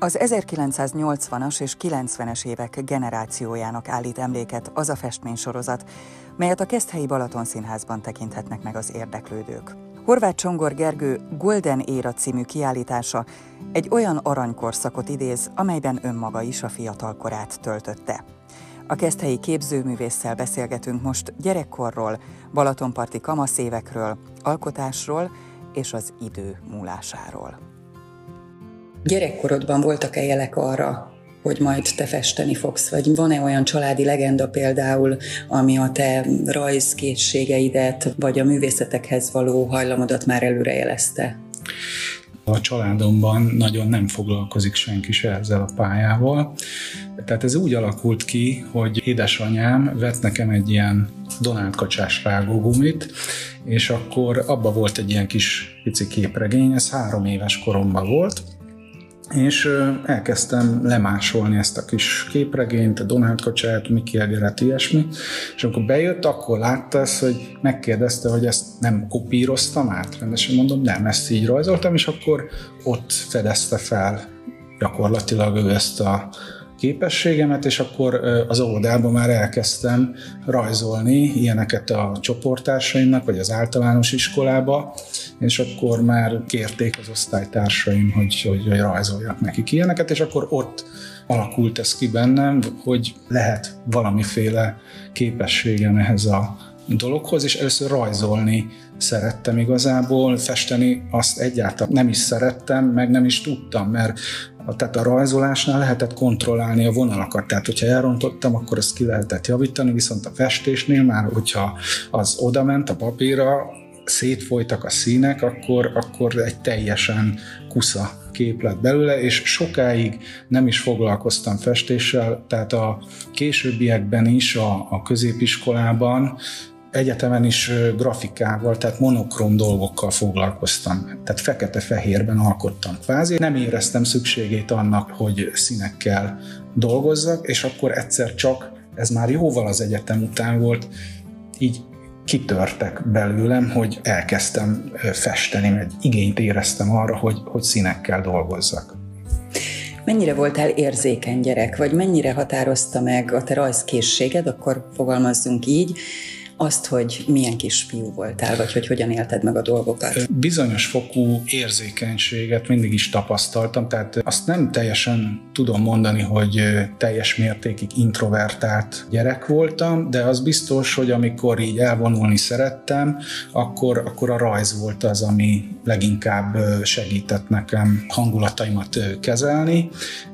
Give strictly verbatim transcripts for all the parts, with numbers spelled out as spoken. Az ezerkilencszáznyolcvanas és kilencvenes évek generációjának állít emléket az a festménysorozat, melyet a Keszthelyi Balatonszínházban tekinthetnek meg az érdeklődők. Horváth Csongor Gergő Golden Era című kiállítása egy olyan aranykorszakot idéz, amelyben önmaga is a fiatal korát töltötte. A keszthelyi képzőművésszel beszélgetünk most gyerekkorról, balatonparti kamaszévekről, alkotásról és az idő múlásáról. Gyerekkorodban voltak-e jelek arra, hogy majd te festeni fogsz, vagy van-e olyan családi legenda például, ami a te rajzkészségeidet, vagy a művészetekhez való hajlamodat már előrejelezte? A családomban nagyon nem foglalkozik senki se ezzel a pályával. Tehát ez úgy alakult ki, hogy édesanyám vett nekem egy ilyen Donald kacsás rágógumit, és akkor abba volt egy ilyen kis pici képregény, ez három éves koromban volt, és elkezdtem lemásolni ezt a kis képregényt, a Donald kacsát, Mickey Egeret, ilyesmi, és amikor bejött, akkor látta ezt, hogy megkérdezte, hogy ezt nem kopíroztam át, rendesen mondom, nem, ezt így rajzoltam, és akkor ott fedezte fel gyakorlatilag ő ezt a képességemet, és akkor az óvodában már elkezdtem rajzolni ilyeneket a csoporttársaimnak, vagy az általános iskolába, és akkor már kérték az osztálytársaim, hogy, hogy, hogy rajzoljak nekik ilyeneket, és akkor ott alakult ez ki bennem, hogy lehet valamiféle képességem ehhez a dologhoz, és először rajzolni szerettem igazából, festeni azt egyáltalán nem is szerettem, meg nem is tudtam, mert tehát a rajzolásnál lehetett kontrollálni a vonalakat, tehát hogyha elrontottam, akkor azt ki lehetett javítani, viszont a festésnél már, hogyha az odament a papírra, szétfolytak a színek, akkor, akkor egy teljesen kusza kép lett belőle, és sokáig nem is foglalkoztam festéssel, tehát a későbbiekben is, a, a középiskolában, egyetemen is grafikával, tehát monokrom dolgokkal foglalkoztam. Tehát fekete-fehérben alkottam kvázi. Nem éreztem szükségét annak, hogy színekkel dolgozzak, és akkor egyszer csak, ez már jóval az egyetem után volt, így kitörtek belőlem, hogy elkezdtem festeni, mert igényt éreztem arra, hogy, hogy színekkel dolgozzak. Mennyire voltál érzékeny gyerek, vagy mennyire határozta meg a te rajzkészséged, akkor fogalmazzunk így, azt, hogy milyen kisfiú voltál, vagy hogy hogyan élted meg a dolgokat? Bizonyos fokú érzékenységet mindig is tapasztaltam, tehát azt nem teljesen tudom mondani, hogy teljes mértékig introvertált gyerek voltam, de az biztos, hogy amikor így elvonulni szerettem, akkor, akkor a rajz volt az, ami leginkább segített nekem hangulataimat kezelni.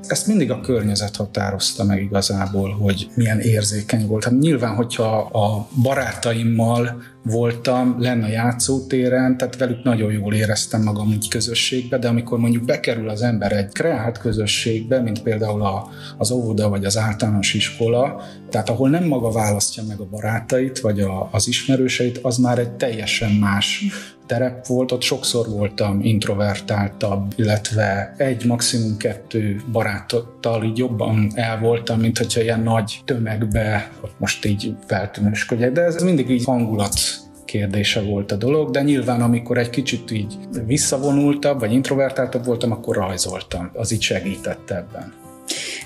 Ezt mindig a környezet határozta meg igazából, hogy milyen érzékeny volt. Hát nyilván, hogyha a barát barátaimmal voltam lenne a játszótéren, tehát velük nagyon jól éreztem magam úgy közösségbe, de amikor mondjuk bekerül az ember egy kreált közösségbe, mint például a, az óvoda vagy az általános iskola, tehát ahol nem maga választja meg a barátait vagy a, az ismerőseit, az már egy teljesen más terep volt, ott sokszor voltam introvertáltabb, illetve egy, maximum kettő barátottal így jobban el voltam, mint hogyha ilyen nagy tömegbe most így feltűnősködjek, de ez mindig így hangulat kérdése volt a dolog, de nyilván amikor egy kicsit így visszavonultabb, vagy introvertáltabb voltam, akkor rajzoltam, az így segített ebben.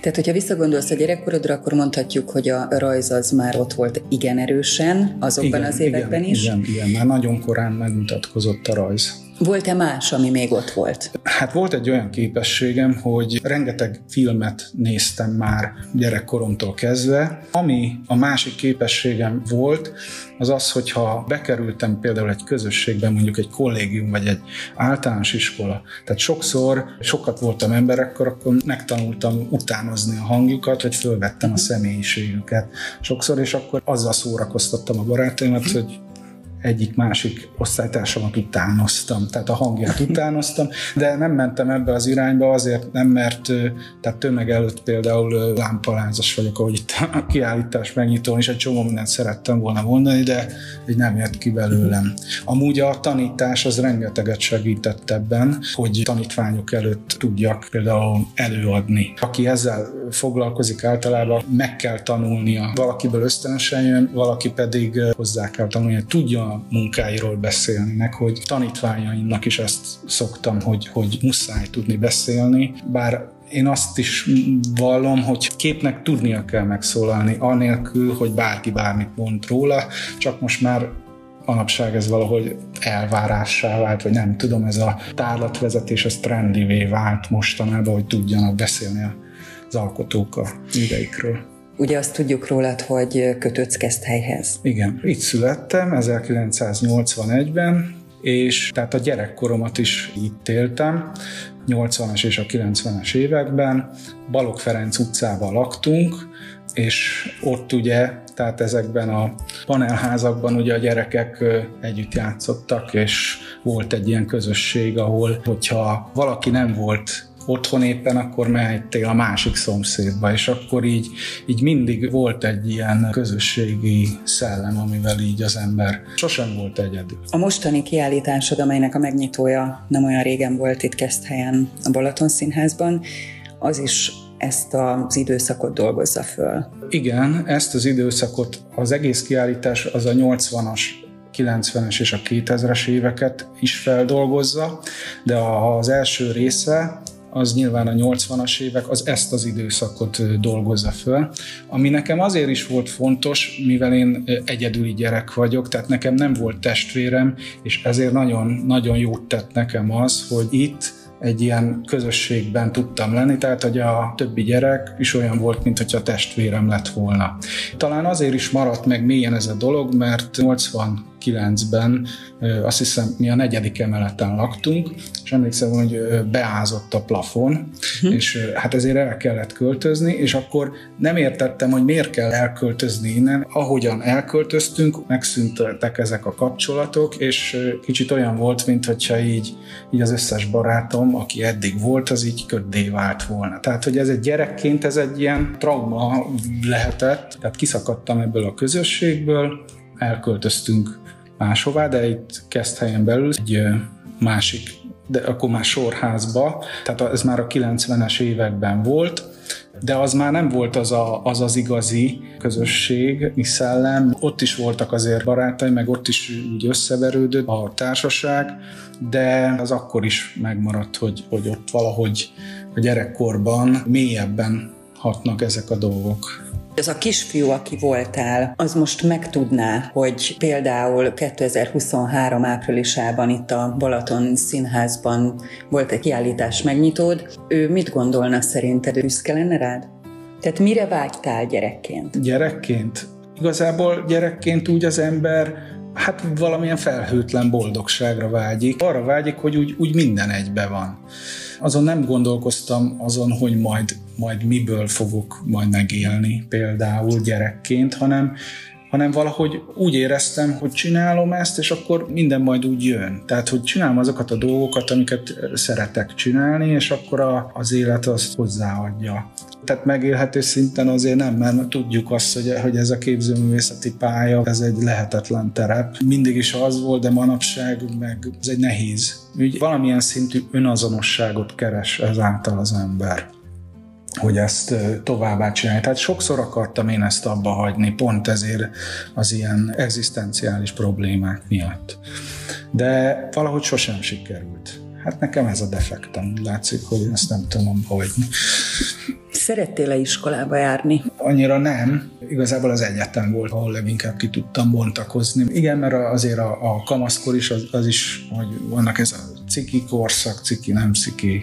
Tehát, hogyha visszagondolsz a gyerekkorodra, akkor mondhatjuk, hogy a rajz az már ott volt igen erősen, azokban igen, az években igen, is. Igen, igen, már nagyon korán megmutatkozott a rajz. Volt-e más, ami még ott volt? Hát volt egy olyan képességem, hogy rengeteg filmet néztem már gyerekkoromtól kezdve. Ami a másik képességem volt, az az, hogyha bekerültem például egy közösségben, mondjuk egy kollégium vagy egy általános iskola, tehát sokszor, sokat voltam emberekkel, akkor megtanultam utánozni a hangjukat, vagy fölvettem a személyiségüket sokszor, és akkor azzal szórakoztattam a barátaimat, hogy egyik-másik osztálytársamat utánoztam, tehát a hangját utánoztam, de nem mentem ebbe az irányba azért nem, mert tehát tömeg előtt például lámpalázas vagyok, ahogy itt a kiállítás megnyitón is egy csomó mindent szerettem volna mondani, de így nem jött ki belőlem. Amúgy a tanítás az rengeteget segített ebben, hogy tanítványok előtt tudjak például előadni. Aki ezzel foglalkozik általában, meg kell tanulnia. Valakiből ösztönösen jön, valaki pedig hozzá kell tanulnia, tudjon a munkáiról beszélni, meg hogy tanítványaimnak is azt szoktam, hogy, hogy muszáj tudni beszélni, bár én azt is vallom, hogy képnek tudnia kell megszólalni, anélkül, hogy bárki bármit mond róla, csak most már manapság ez valahogy elvárássá vált, vagy nem tudom, ez a tárlatvezetés, ez trendivé vált mostanában, hogy tudjanak beszélni az alkotók a műveikről. Ugye azt tudjuk rólad, hogy kötődsz Keszthelyhez. Igen, itt születtem ezerkilencszáznyolcvanegyben, és tehát a gyerekkoromat is itt éltem, nyolcvanas és a kilencvenes években. Balogh Ferenc utcában laktunk, és ott ugye, tehát ezekben a panelházakban ugye a gyerekek együtt játszottak, és volt egy ilyen közösség, ahol, hogyha valaki nem volt otthon éppen, akkor mehettél a másik szomszédba, és akkor így, így mindig volt egy ilyen közösségi szellem, amivel így az ember sosem volt egyedül. A mostani kiállításod, amelynek a megnyitója nem olyan régen volt itt Keszthelyen a Balatonszínházban, az is ezt az időszakot dolgozza föl. Igen, ezt az időszakot, az egész kiállítás az a nyolcvanas, kilencvenes és a kétezres éveket is feldolgozza, de az első része az nyilván a nyolcvanas évek, az ezt az időszakot dolgozza föl. Ami nekem azért is volt fontos, mivel én egyedüli gyerek vagyok, tehát nekem nem volt testvérem, és ezért nagyon-nagyon jót tett nekem az, hogy itt egy ilyen közösségben tudtam lenni, tehát hogy a többi gyerek is olyan volt, mint hogyha testvérem lett volna. Talán azért is maradt meg mélyen ez a dolog, mert nyolcvankilencben azt hiszem mi a negyedik emeleten laktunk, és emlékszem, hogy beázott a plafon, hm. és hát ezért el kellett költözni, és akkor nem értettem, hogy miért kell elköltözni innen. Ahogyan elköltöztünk, megszűntek ezek a kapcsolatok, és kicsit olyan volt, mint hogyha így, így az összes barátom, aki eddig volt, az így köddé vált volna. Tehát, hogy ez egy gyerekként, ez egy ilyen trauma lehetett, tehát kiszakadtam ebből a közösségből, elköltöztünk máshová, de itt Keszthelyen belül egy másik, de akkor már sorházba, tehát ez már a kilencvenes években volt, de az már nem volt az a, az, az igazi közösség, mi szellem. Ott is voltak azért barátai, meg ott is úgy összeverődött a társaság, de az akkor is megmaradt, hogy, hogy ott valahogy a gyerekkorban mélyebben hatnak ezek a dolgok. Az a kisfiú, aki voltál, az most megtudná, hogy például kétezer-huszonhárom áprilisában itt a Balaton Színházban volt egy kiállítás megnyitód. Ő mit gondolna szerinted? Ő büszke lenne rád? Tehát mire vágytál gyerekként? Gyerekként? Igazából gyerekként úgy az ember hát valamilyen felhőtlen boldogságra vágyik. Arra vágyik, hogy úgy, úgy minden egybe van. Azon nem gondolkoztam azon, hogy majd, majd miből fogok majd megélni például gyerekként, hanem, hanem valahogy úgy éreztem, hogy csinálom ezt, és akkor minden majd úgy jön. Tehát, hogy csinálom azokat a dolgokat, amiket szeretek csinálni, és akkor a, az élet azt hozzáadja. Tehát megélhető szinten azért nem, mert tudjuk azt, hogy, hogy ez a képzőművészeti pálya, ez egy lehetetlen terep. Mindig is az volt, de manapság meg ez egy nehéz ügy. Valamilyen szintű önazonosságot keres ezáltal az ember, hogy ezt továbbá csinálja. Tehát sokszor akartam én ezt abba hagyni, pont ezért az ilyen egzisztenciális problémák miatt. De valahogy sosem sikerült. Hát nekem ez a defektem. Látszik, hogy ezt nem tudom hagyni. Szerettél-e iskolába járni? Annyira nem. Igazából az egyetem volt, ahol leginkább ki tudtam bontakozni. Igen, mert azért a, a kamaszkor is az, az is, hogy vannak ez a ciki korszak, ciki nem ciki.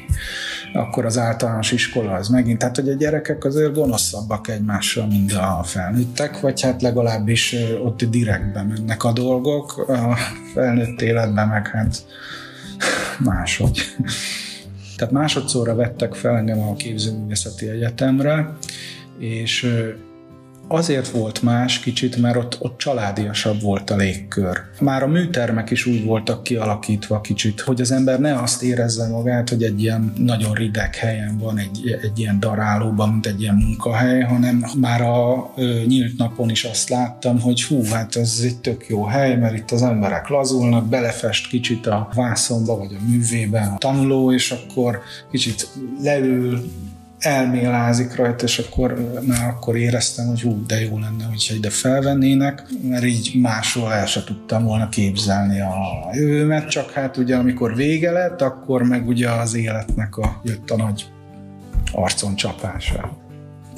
Akkor az általános iskola az megint. Tehát, hogy a gyerekek azért gonoszabbak egymással, mint a felnőttek, vagy hát legalábbis ott direktbe mennek a dolgok. A felnőtt életben meg hát máshogy. Tehát másodszorra vettek fel engem a Képzőművészeti Egyetemre, és azért volt más kicsit, mert ott, ott családiasabb volt a légkör. Már a műtermek is úgy voltak kialakítva kicsit, hogy az ember ne azt érezze magát, hogy egy ilyen nagyon rideg helyen van, egy, egy ilyen darálóban, mint egy ilyen munkahely, hanem már a ö, nyílt napon is azt láttam, hogy hú, hát ez egy tök jó hely, mert itt az emberek lazulnak, belefest kicsit a vászonba, vagy a művében a tanuló, és akkor kicsit leül, elmélázik rajta, és akkor már akkor éreztem, hogy hú, de jó lenne, hogyha ide felvennének, mert így máshol el se tudtam volna képzelni a jövőmet, csak hát ugye amikor vége lett, akkor meg ugye az életnek a, jött a nagy arconcsapása.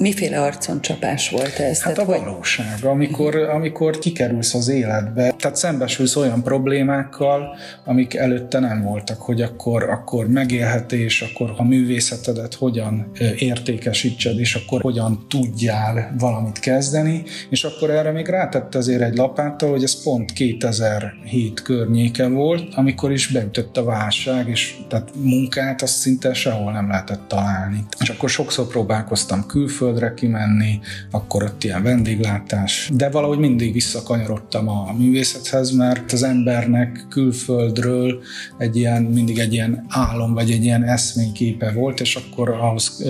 Miféle arconcsapás volt ez? Hát tehát, a valóság, hogy... amikor, amikor kikerülsz az életbe, tehát szembesülsz olyan problémákkal, amik előtte nem voltak, hogy akkor, akkor megélhetés, akkor a művészetedet hogyan értékesítsed, és akkor hogyan tudjál valamit kezdeni, és akkor erre még rátette azért egy lapáttal, hogy ez pont kétezer-hét környéke volt, amikor is beütött a válság, és tehát munkát azt szinte sehol nem lehetett találni. És akkor sokszor próbálkoztam külföldön, földre kimenni, akkor ott ilyen vendéglátás. De valahogy mindig visszakanyarodtam a művészethez, mert az embernek külföldről egy ilyen, mindig egy ilyen álom, vagy egy ilyen eszményképe volt, és akkor ahhoz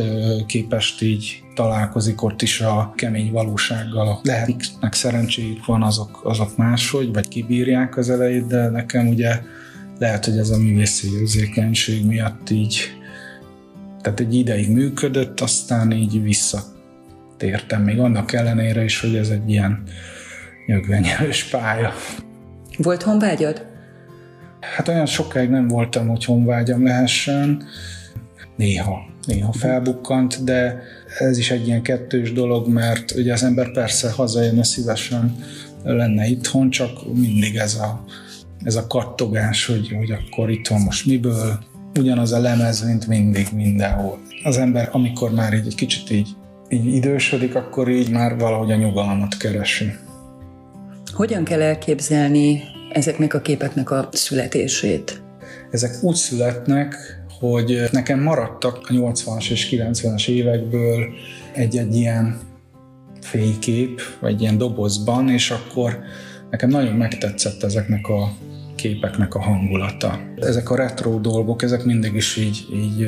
képest így találkozik ott is a kemény valósággal. Lehetnek szerencséjük van, azok, azok máshogy, vagy kibírják az elejét, de nekem ugye lehet, hogy ez a művészi érzékenység miatt így, tehát egy ideig működött, aztán így visszatértem, még annak ellenére is, hogy ez egy ilyen nyögvenyelős pálya. Volt honvágyad? Hát olyan sokáig nem voltam, hogy honvágyam lehessen. Néha, néha felbukkant, de ez is egy ilyen kettős dolog, mert ugye az ember persze hazajönne szívesen, lenne itthon, csak mindig ez a, ez a kattogás, hogy, hogy akkor itthon most miből, ugyanaz a lemez, mint mindig, mindenhol. Az ember, amikor már így egy kicsit így, így idősödik, akkor így már valahogy a nyugalmat keresi. Hogyan kell elképzelni ezeknek a képeknek a születését? Ezek úgy születnek, hogy nekem maradtak a nyolcvanas és kilencvenes évekből egy-egy ilyen fénykép, vagy ilyen dobozban, és akkor nekem nagyon megtetszett ezeknek a képeknek a hangulata. Ezek a retro dolgok, ezek mindig is így, így,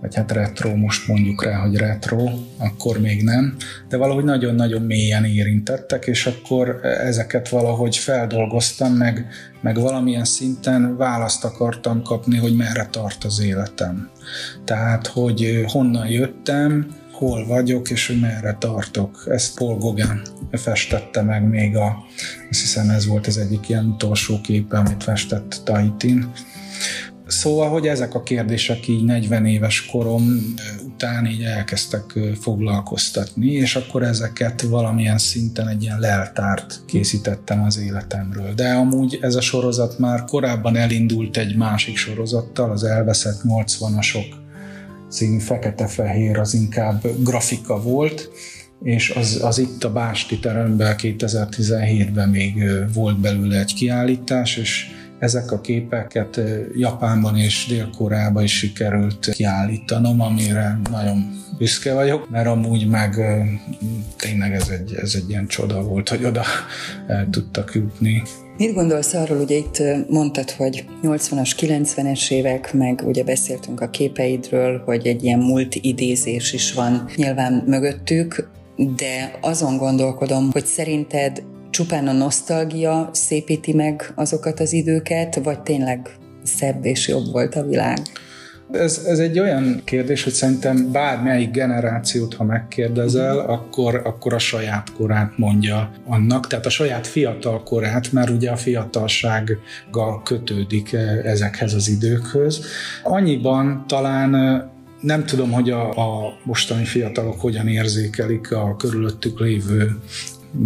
vagy hát retro, most mondjuk rá, hogy retro, akkor még nem, de valahogy nagyon-nagyon mélyen érintettek, és akkor ezeket valahogy feldolgoztam, meg, meg valamilyen szinten választ akartam kapni, hogy merre tart az életem. Tehát, hogy honnan jöttem, hol vagyok, és hogy merre tartok. Ezt Paul Gogan festette meg még a, azt hiszem ez volt az egyik ilyen utolsó képe, amit festett Tahitin. Szóval, hogy ezek a kérdések így negyven éves korom után így elkezdtek foglalkoztatni, és akkor ezeket valamilyen szinten egy ilyen leltárt készítettem az életemről. De amúgy ez a sorozat már korábban elindult egy másik sorozattal, az elveszett nyolcvanasok című fekete-fehér, az inkább grafika volt, és az, az itt a Básti teremben kétezer-tizenhétben még volt belőle egy kiállítás, és ezek a képeket Japánban és Dél-Koreában is sikerült kiállítanom, amire nagyon büszke vagyok, mert amúgy meg tényleg ez egy, ez egy ilyen csoda volt, hogy oda el tudtak jutni. Mit gondolsz arról, ugye itt mondtad, hogy nyolcvanas, kilencvenes évek, meg ugye beszéltünk a képeidről, hogy egy ilyen multidézés is van nyilván mögöttük, de azon gondolkodom, hogy szerinted csupán a nosztalgia szépíti meg azokat az időket, vagy tényleg szebb és jobb volt a világ? Ez, ez egy olyan kérdés, hogy szerintem bármelyik generációt, ha megkérdezel, akkor, akkor a saját korát mondja annak, tehát a saját fiatal korát, mert ugye a fiatalsággal kötődik ezekhez az időkhöz. Annyiban talán nem tudom, hogy a, a mostani fiatalok hogyan érzékelik a körülöttük lévő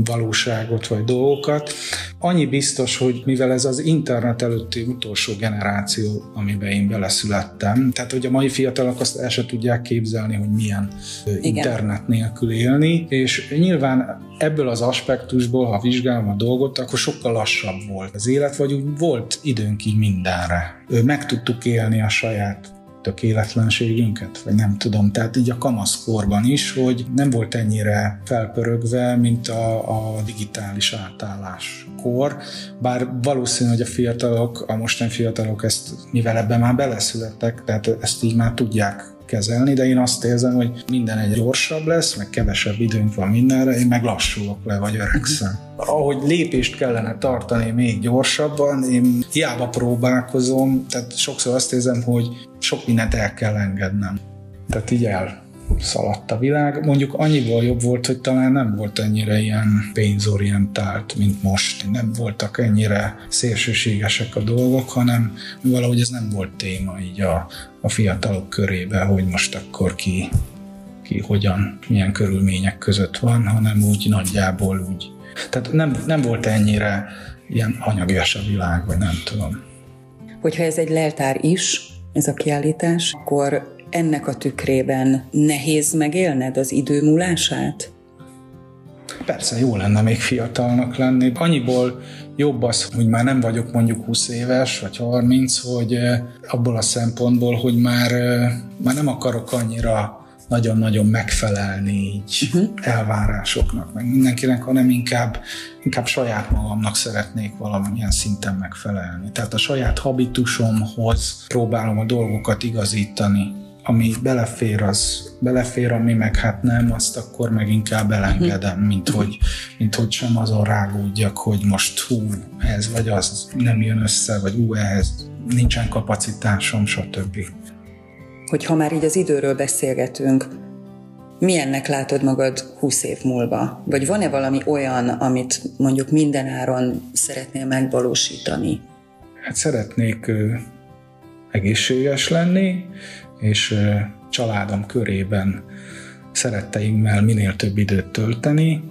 valóságot vagy dolgokat. Annyi biztos, hogy mivel ez az internet előtti utolsó generáció, amiben én beleszülettem, tehát hogy a mai fiatalok azt el se tudják képzelni, hogy milyen Igen. internet nélkül élni, és nyilván ebből az aspektusból, ha vizsgálom a dolgot, akkor sokkal lassabb volt az élet, vagy úgy volt időnk így mindenre. Meg tudtuk élni a saját tökéletlenségünket, vagy nem tudom, tehát így a kamaszkorban is, hogy nem volt ennyire felpörögve, mint a, a digitális átálláskor, bár valószínű, hogy a fiatalok, a mostani fiatalok ezt, mivel ebben már beleszülettek, tehát ezt így már tudják kezelni, de én azt érzem, hogy minden egy gyorsabb lesz, meg kevesebb időnk van mindenre, én meg lassulok le, vagy öregszem. Ahogy lépést kellene tartani még gyorsabban, én hiába próbálkozom, tehát sokszor azt érzem, hogy sok mindent el kell engednem. Tehát így elszaladt a világ. Mondjuk annyival jobb volt, hogy talán nem volt ennyire ilyen pénzorientált, mint most. Nem voltak ennyire szélsőségesek a dolgok, hanem valahogy ez nem volt téma így a, a fiatalok körében, hogy most akkor ki, ki hogyan, milyen körülmények között van, hanem úgy nagyjából úgy. Tehát nem, nem volt ennyire ilyen anyagias a világ, vagy nem tudom. Hogyha ez egy leltár is, ez a kiállítás, akkor ennek a tükrében nehéz megélned az idő múlását? Persze, jó lenne még fiatalnak lenni. Annyiból jobb az, hogy már nem vagyok mondjuk húsz éves, vagy harminc, hogy abból a szempontból, hogy már, már nem akarok annyira nagyon-nagyon megfelelni így uh-huh. elvárásoknak, meg mindenkinek, hanem inkább, inkább saját magamnak szeretnék valamilyen szinten megfelelni. Tehát a saját habitusomhoz próbálom a dolgokat igazítani. Ami belefér, az belefér, ami meg hát nem, azt akkor meg inkább elengedem, uh-huh. mint, hogy, mint hogy sem azon rágódjak, hogy most hú, ez vagy az nem jön össze, vagy hú, ehhez nincsen kapacitásom, stb. Hogy ha már így az időről beszélgetünk, milyennek látod magad húsz év múlva? Vagy van-e valami olyan, amit mondjuk mindenáron szeretnél megvalósítani? Hát szeretnék egészséges lenni, és családom körében szeretteimmel minél több időt tölteni,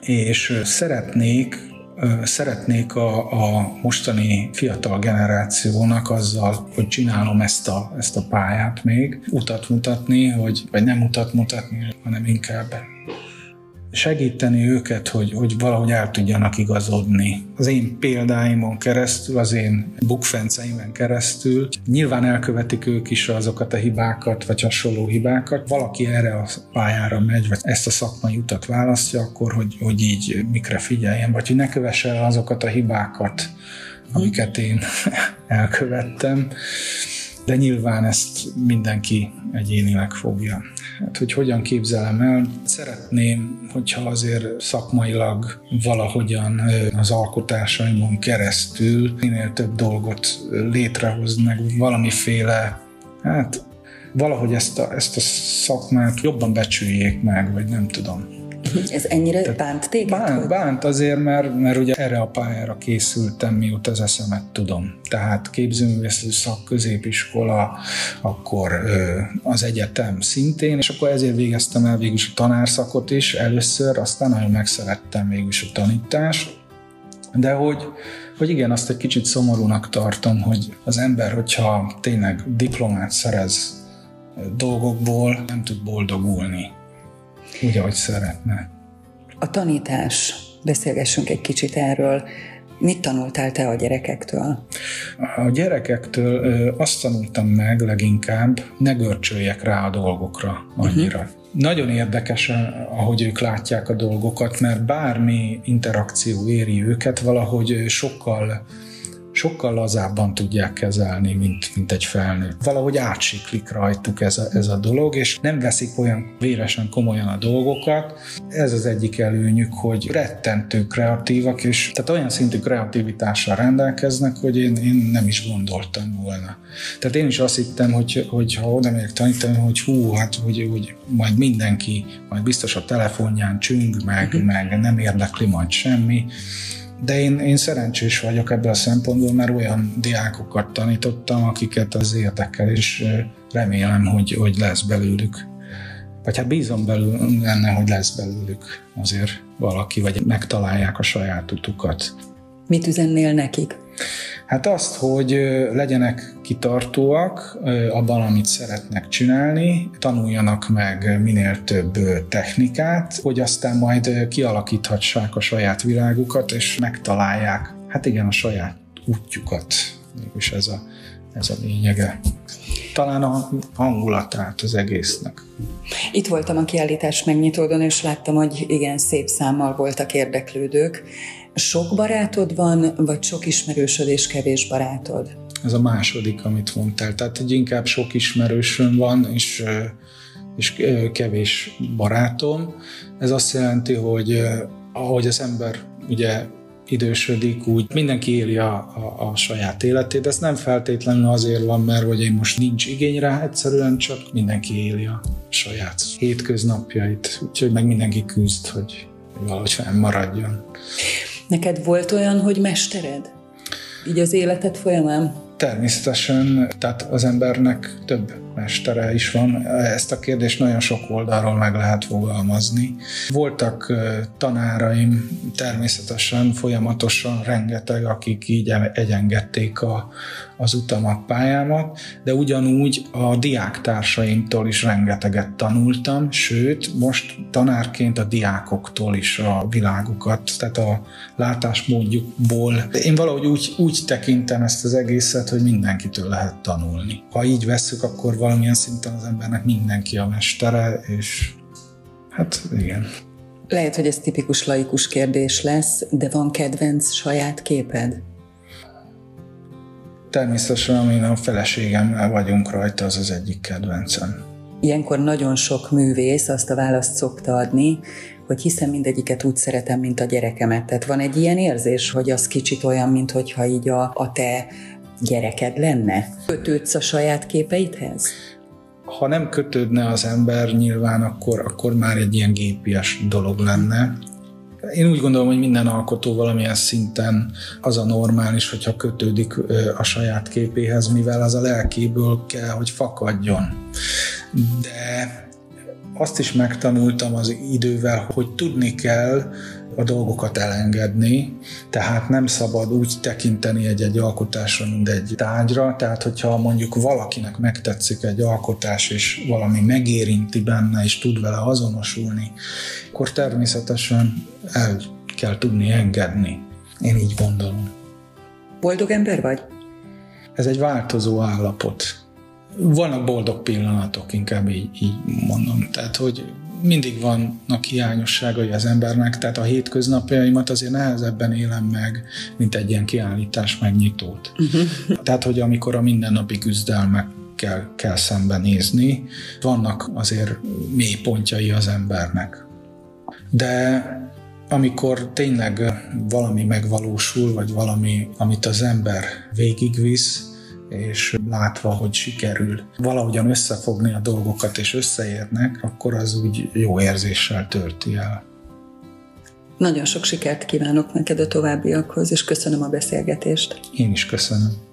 és szeretnék, szeretnék a, a mostani fiatal generációnak azzal, hogy csinálom ezt a, ezt a pályát még, utat mutatni, hogy, vagy nem utat mutatni, hanem inkább segíteni őket, hogy, hogy valahogy el tudjanak igazodni. Az én példáimon keresztül, az én bukfenceimen keresztül nyilván elkövetik ők is azokat a hibákat, vagy hasonló hibákat. Valaki erre a pályára megy, vagy ezt a szakmai utat választja, akkor hogy, hogy így mikre figyeljen, vagy hogy ne kövesse el azokat a hibákat, amiket én elkövettem. De nyilván ezt mindenki egyénileg fogja. Hát, hogy hogyan képzelem el? Szeretném, hogyha azért szakmailag valahogyan az alkotásaimon keresztül minél több dolgot létrehoznak, valamiféle, hát valahogy ezt a, ezt a szakmát jobban becsüljék meg, vagy nem tudom. Ez ennyire Te bánt téged? Bánt, bánt azért, mert, mert ugye erre a pályára készültem, mióta az eszemet tudom. Tehát képzőművészeti szak, középiskola, akkor az egyetem szintén, és akkor ezért végeztem el végül is a tanárszakot is először, aztán nagyon megszerettem végül is a tanítást. De hogy, hogy igen, azt egy kicsit szomorúnak tartom, hogy az ember, hogyha tényleg diplomát szerez dolgokból, nem tud boldogulni. Úgy, ahogy szeretne. A tanítás. Beszélgessünk egy kicsit erről. Mit tanultál te a gyerekektől? A gyerekektől azt tanultam meg leginkább, ne görcsöljek rá a dolgokra annyira. Uh-huh. Nagyon érdekes, ahogy ők látják a dolgokat, mert bármi interakció éri őket, valahogy sokkal sokkal lazábban tudják kezelni, mint, mint egy felnőtt. Valahogy átsiklik rajtuk ez a, ez a dolog, és nem veszik olyan véresen komolyan a dolgokat. Ez az egyik előnyük, hogy rettentő kreatívak, és tehát olyan szintű kreativitással rendelkeznek, hogy én, én nem is gondoltam volna. Tehát én is azt hittem, hogy, hogy ha oda megyek tanítani, hogy hú, hát hogy, hogy majd mindenki, majd biztos a telefonján csüng, meg, meg nem érdekli majd semmi. De én, én szerencsés vagyok ebben a szempontból, mert olyan diákokat tanítottam, akiket az érdekel, és remélem, hogy, hogy lesz belőlük. Vagy hát bízom belül lenne, hogy lesz belőlük azért valaki, vagy megtalálják a saját utukat. Mit üzennél nekik? Hát azt, hogy legyenek kitartóak abban, amit szeretnek csinálni, tanuljanak meg minél több technikát, hogy aztán majd kialakíthassák a saját világukat, és megtalálják, hát igen, a saját útjukat. És ez a, ez a lényege. Talán a hangulatát az egésznek. Itt voltam a kiállítás megnyitódon, és láttam, hogy igen, szép számmal voltak érdeklődők. Sok barátod van, vagy sok ismerősöd és kevés barátod? Ez a második, amit mondtál. Tehát hogy inkább sok ismerősöm van, és, és kevés barátom. Ez azt jelenti, hogy ahogy az ember ugye idősödik, úgy mindenki éli a, a, a saját életét, de ez nem feltétlenül azért van, mert hogy én most nincs igény rá, egyszerűen csak mindenki éli a saját hétköznapjait, úgyhogy meg mindenki küzd, hogy valahogy fennmaradjon. Neked volt olyan, hogy mestered? Így az életed folyamán? Természetesen, tehát az embernek több mestere is van. Ezt a kérdést nagyon sok oldalról meg lehet fogalmazni. Voltak tanáraim, természetesen folyamatosan rengeteg, akik így egyengedték a, az utamat, pályámat, de ugyanúgy a diáktársaimtól is rengeteget tanultam, sőt, most tanárként a diákoktól is a világukat, tehát a látásmódjukból. Én valahogy úgy, úgy tekintem ezt az egészet, hogy mindenkitől lehet tanulni. Ha így vesszük, akkor valamilyen szinten az embernek mindenki a mestere, és hát igen. Lehet, hogy ez tipikus laikus kérdés lesz, de van kedvenc saját képed? Természetesen, amin a feleségemmel vagyunk rajta, az az egyik kedvencem. Ilyenkor nagyon sok művész azt a választ szokta adni, hogy hiszen mindegyiket úgy szeretem, mint a gyerekemet. Tehát van egy ilyen érzés, hogy az kicsit olyan, mintha így a, a te gyereked lenne? Kötődsz a saját képeidhez? Ha nem kötődne az ember nyilván, akkor, akkor már egy ilyen gépies dolog lenne. Én úgy gondolom, hogy minden alkotó valamilyen szinten az a normális, hogyha kötődik a saját képéhez, mivel az a lelkéből kell, hogy fakadjon. De azt is megtanultam az idővel, hogy tudni kell a dolgokat elengedni, tehát nem szabad úgy tekinteni egy-egy alkotásra, mint egy tárgyra, tehát hogyha mondjuk valakinek megtetszik egy alkotás, és valami megérinti benne, és tud vele azonosulni, akkor természetesen el kell tudni engedni. Én így gondolom. Boldog ember vagy? Ez egy változó állapot. Vannak boldog pillanatok, inkább így, így mondom. Tehát, hogy mindig vannak hiányosságai az embernek, tehát a hétköznapjaimat azért nehezebben élem meg, mint egy ilyen kiállítás megnyitót. Uh-huh. Tehát, hogy amikor a mindennapi küzdelmekkel kell szembenézni, vannak azért mély pontjai az embernek. De amikor tényleg valami megvalósul, vagy valami, amit az ember végigvisz, és látva, hogy sikerül valahogyan összefogni a dolgokat, és összeérnek, akkor az úgy jó érzéssel tölti el. Nagyon sok sikert kívánok neked a továbbiakhoz, és köszönöm a beszélgetést. Én is köszönöm.